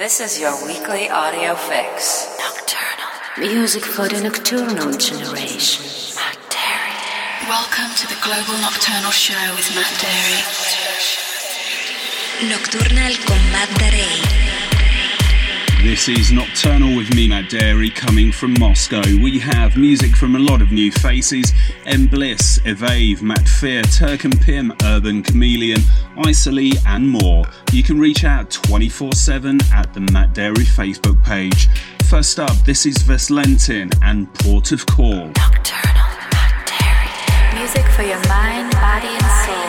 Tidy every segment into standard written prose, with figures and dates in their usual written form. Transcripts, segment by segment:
This is your weekly audio fix. Nocturnal. Music for the nocturnal generation. Matt Darey. Welcome to the Global Nocturnal Show with Matt Darey. Nocturnal con Matt Darey. This is Nocturnal with me, Matt Darey, coming from Moscow. We have music from a lot of new faces. M-Bliss, Evave, Matt Fear, Turk and Pym, Urban Chameleon, Isoli and more. You can reach out 24/7 at the Matt Darey Facebook page. First up, this is Veslentin and Port of Call. Nocturnal Matt Darey. Music for your mind, body and soul.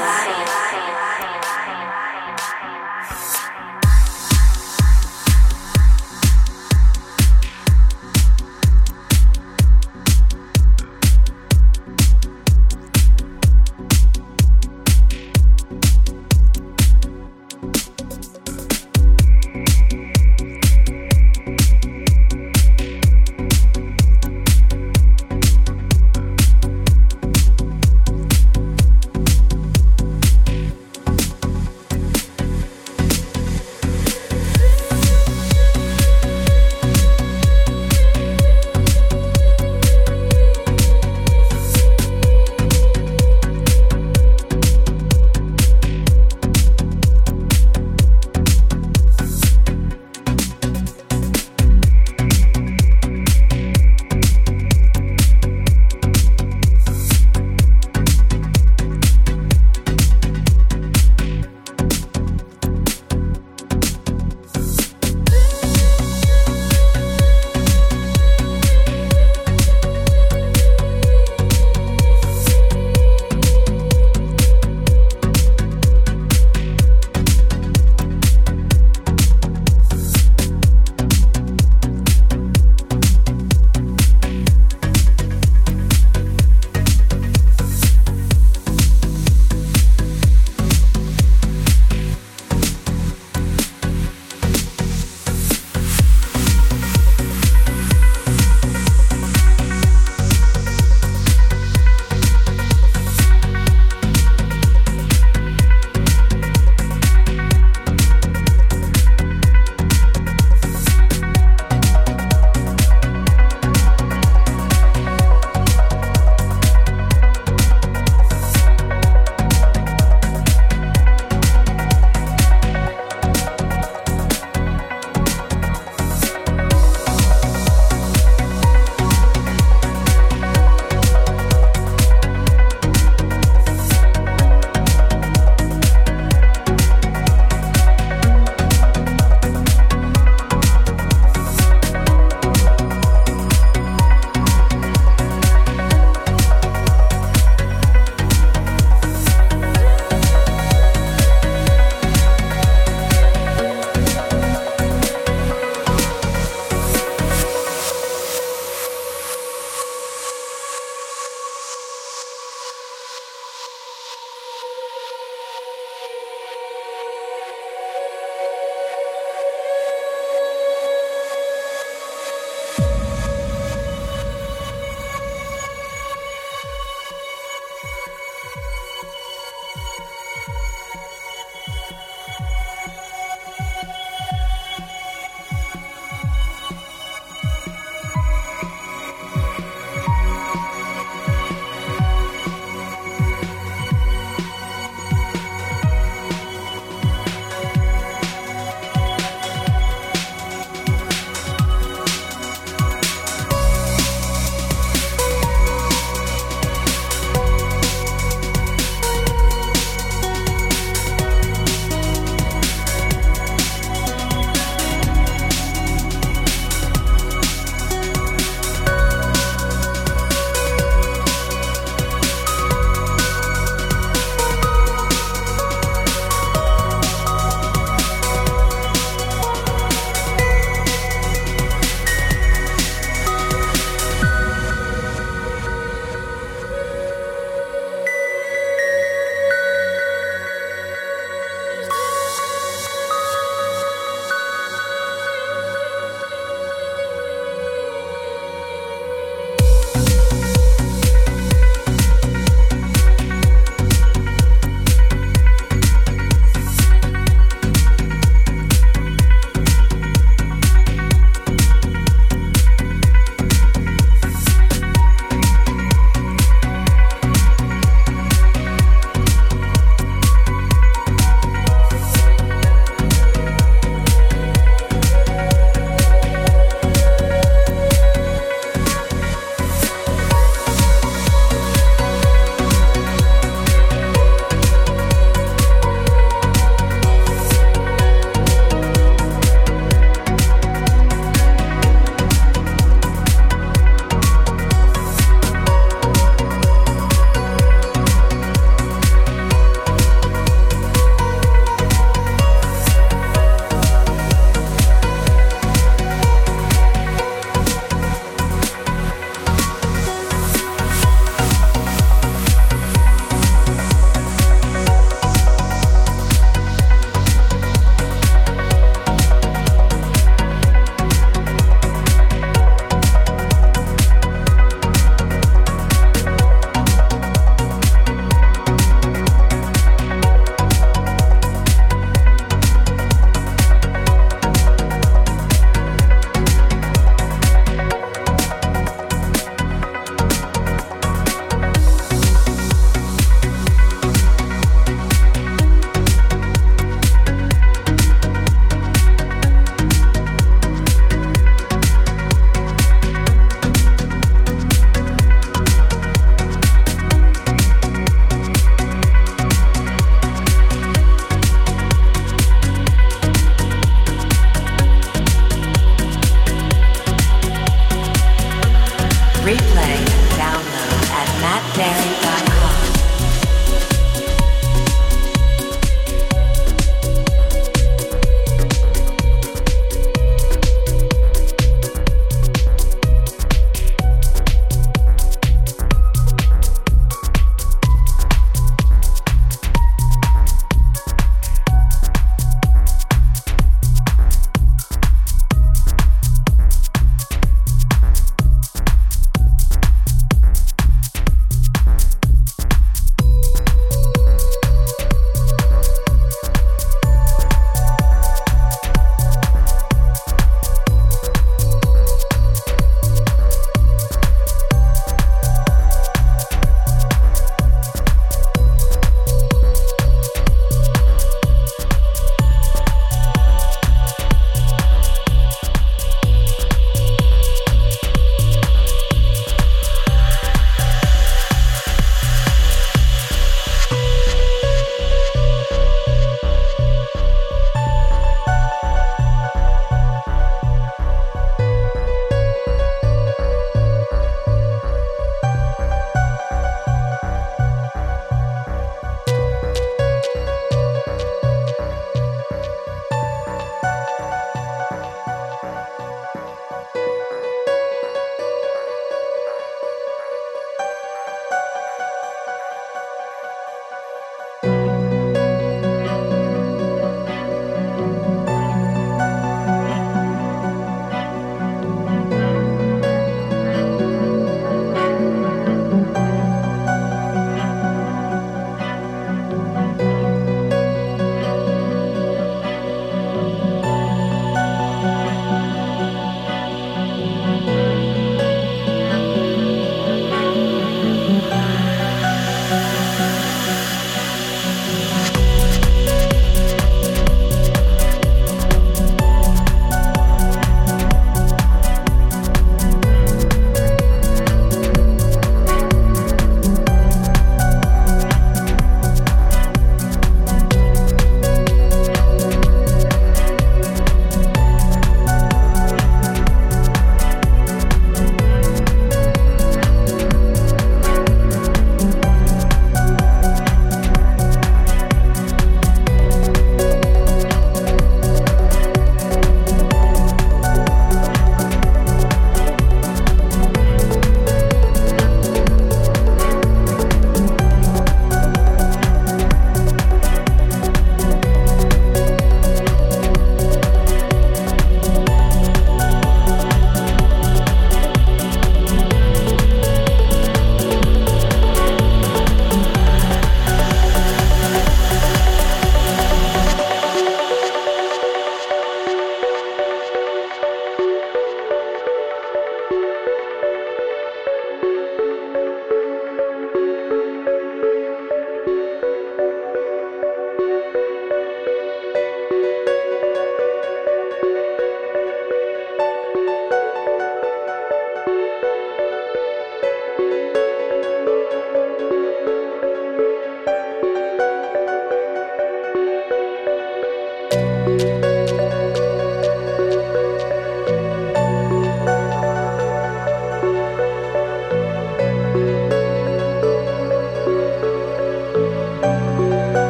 MattDarey.com.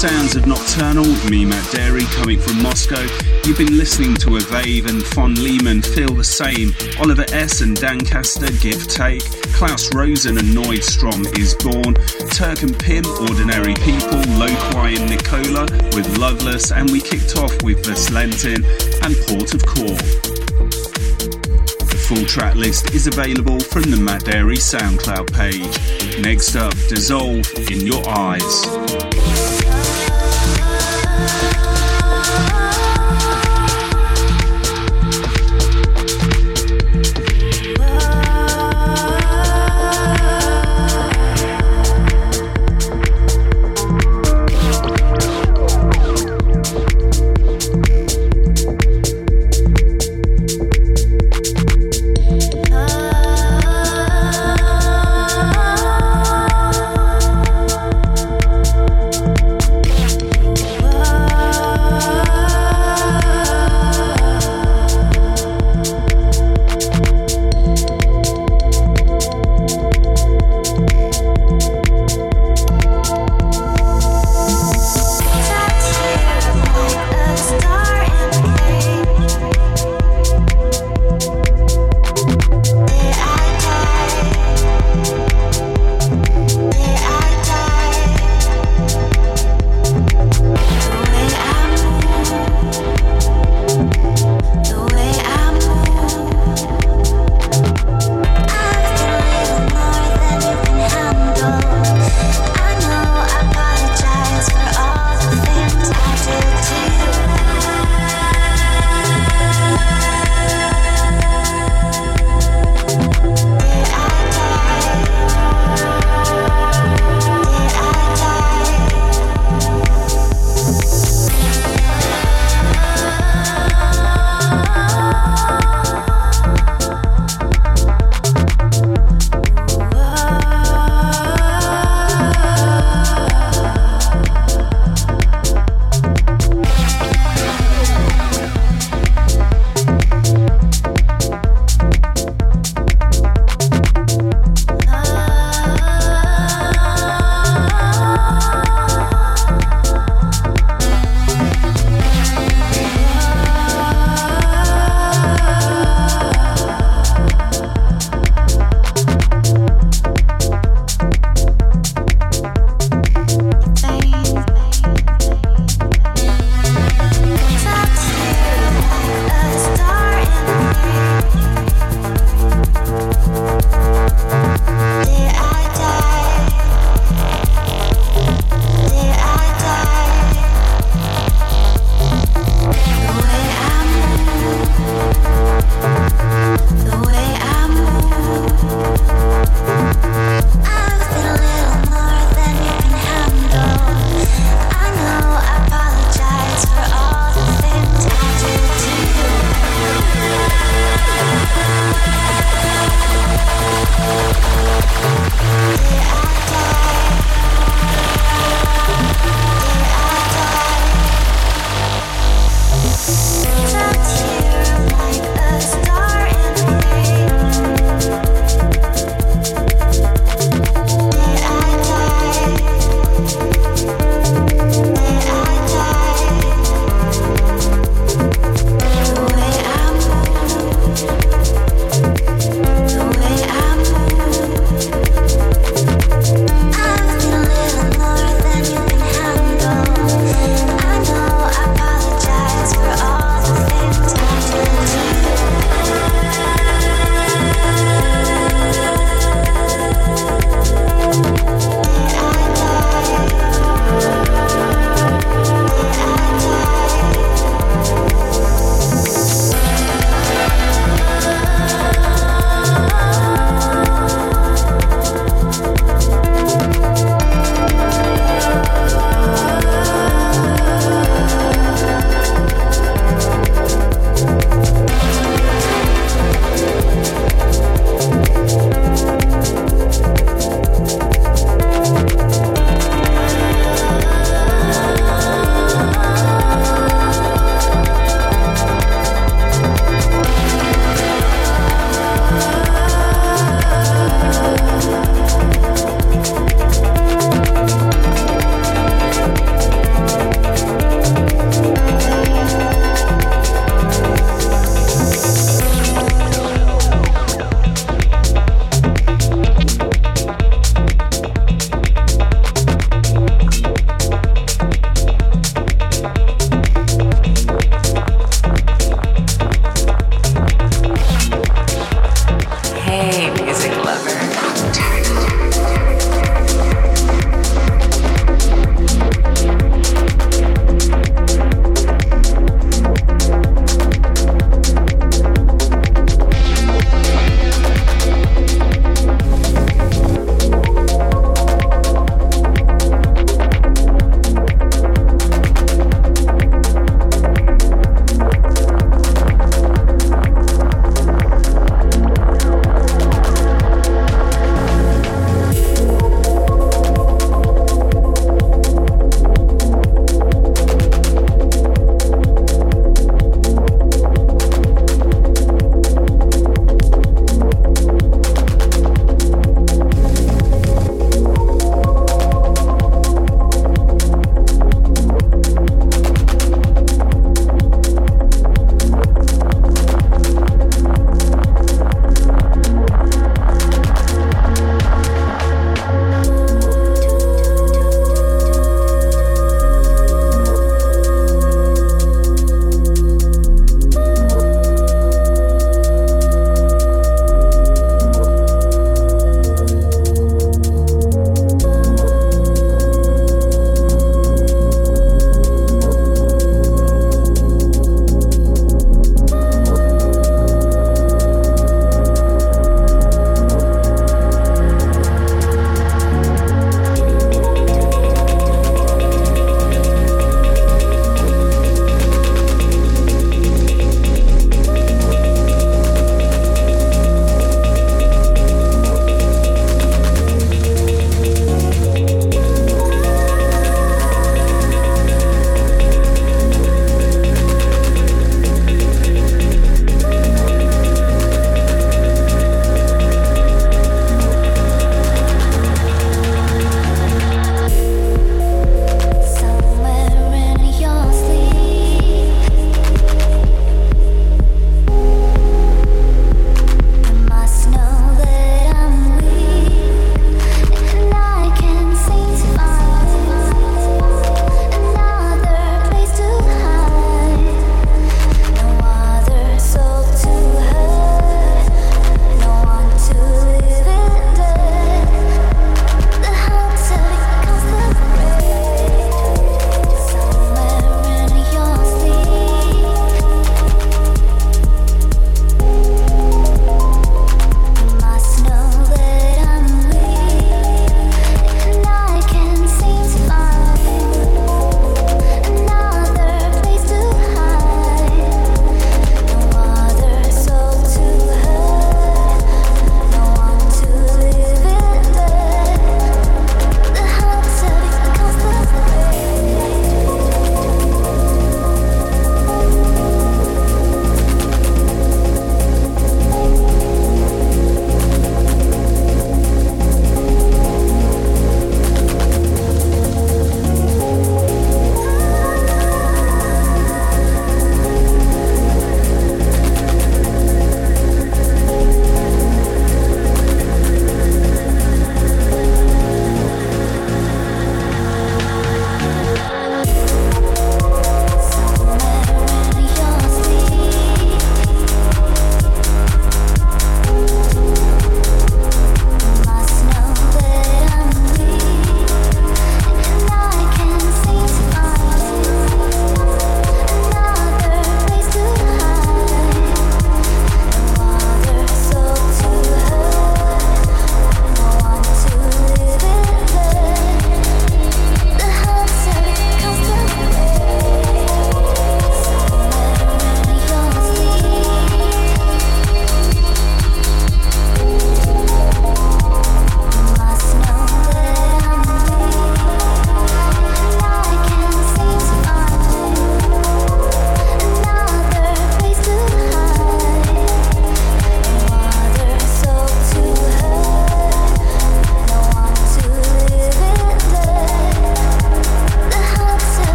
sounds of Nocturnal with me, Matt Darey, coming from Moscow. You've been listening to Evave and Von Lehman, Feel the Same, Oliver S and Dancaster, Give Take, Klaus Rosen and Noid Strom Is Born, Turk and Pym, Ordinary People, Low Quai and Nicola with Loveless, and we kicked off with Veslentin and Port of Core. Full track list is available from the Matt Darey SoundCloud page. Next up, Dissolve in Your Eyes.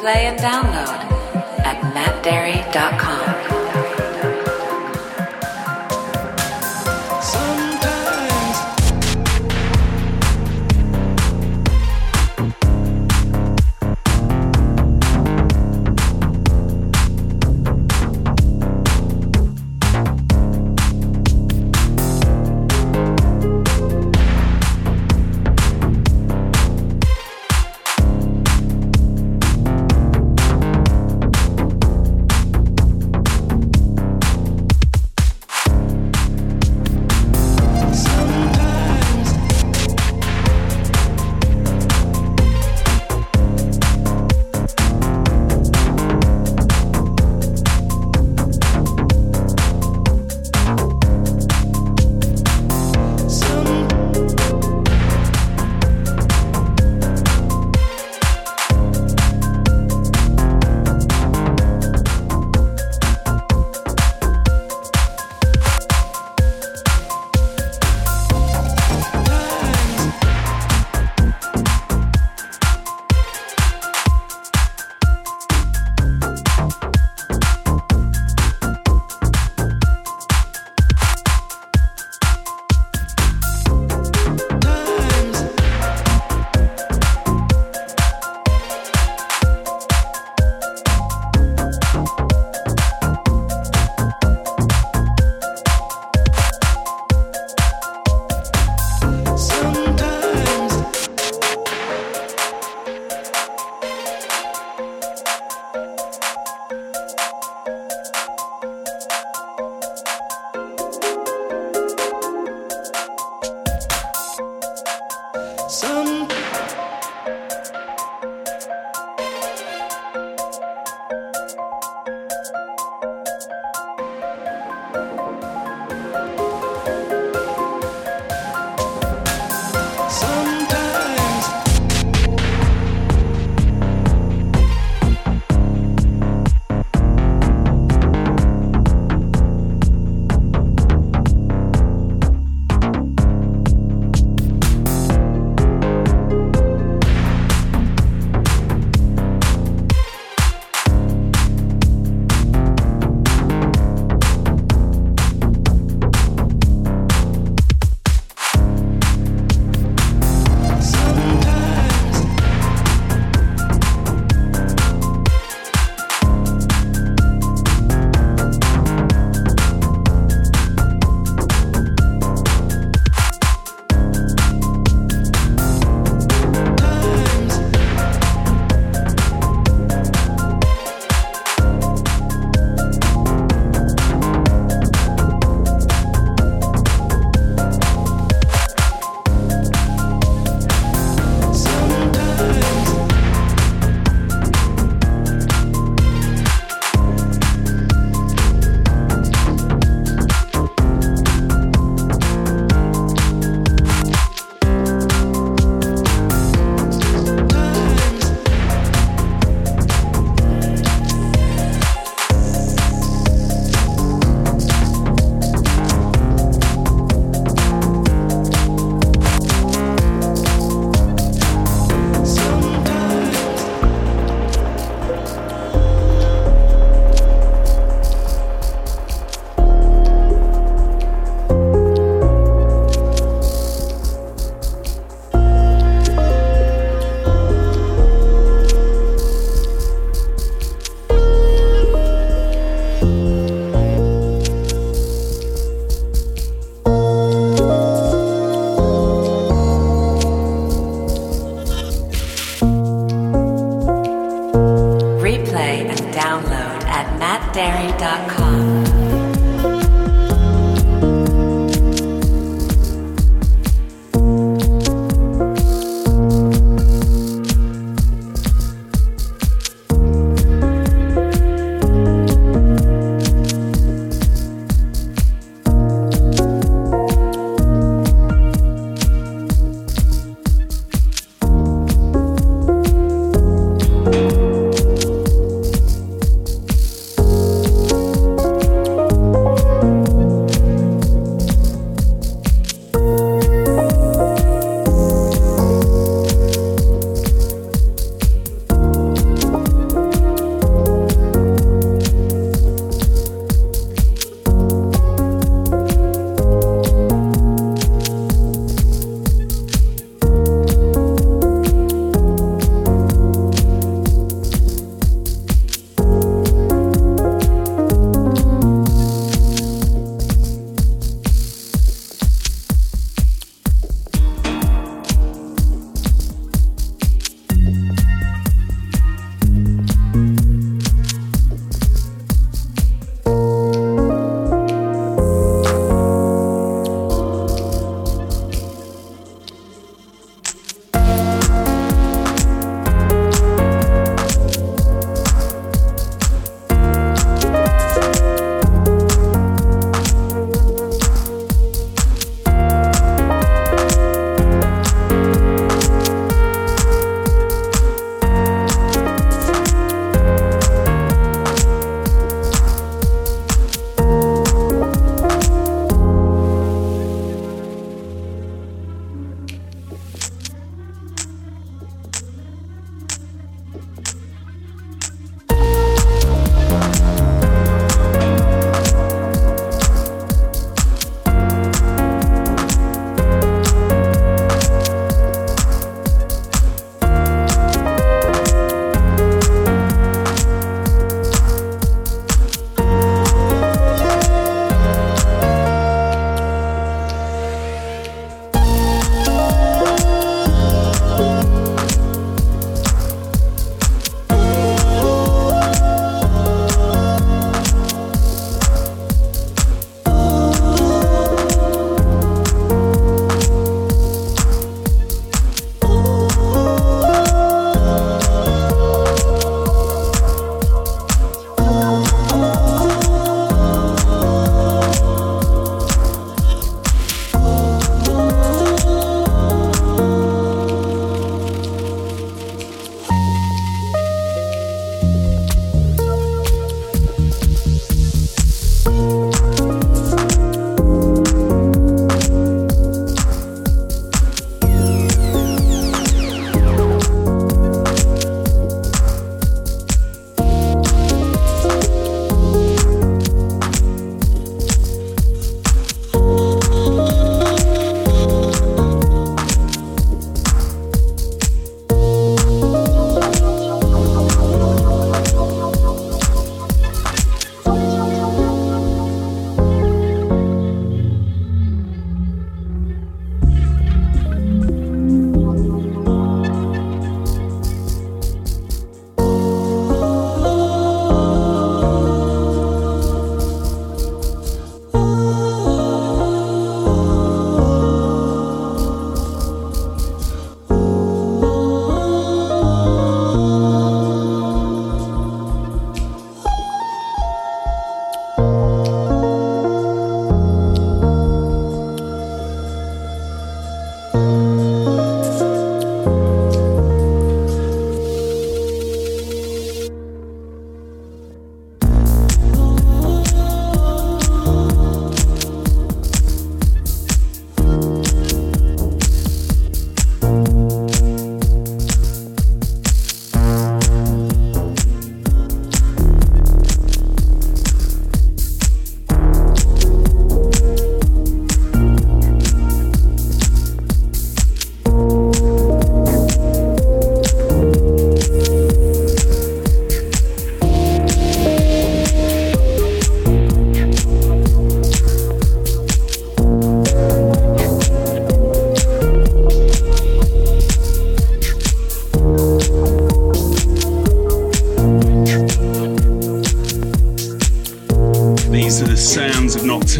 Play and download at mattdarey.com.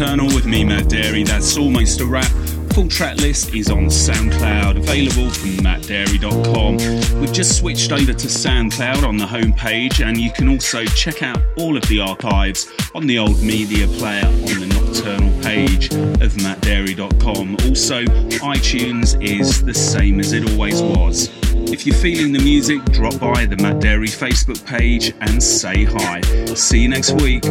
Eternal with me, Matt Darey. That's almost a wrap. Full track list is on SoundCloud, available from mattdarey.com. We've just switched over to SoundCloud on the homepage, and you can also check out all of the archives on the old media player on the Nocturnal page of mattdarey.com. Also, iTunes is the same as it always was. If you're feeling the music, drop by the Matt Darey Facebook page and say hi. See you next week.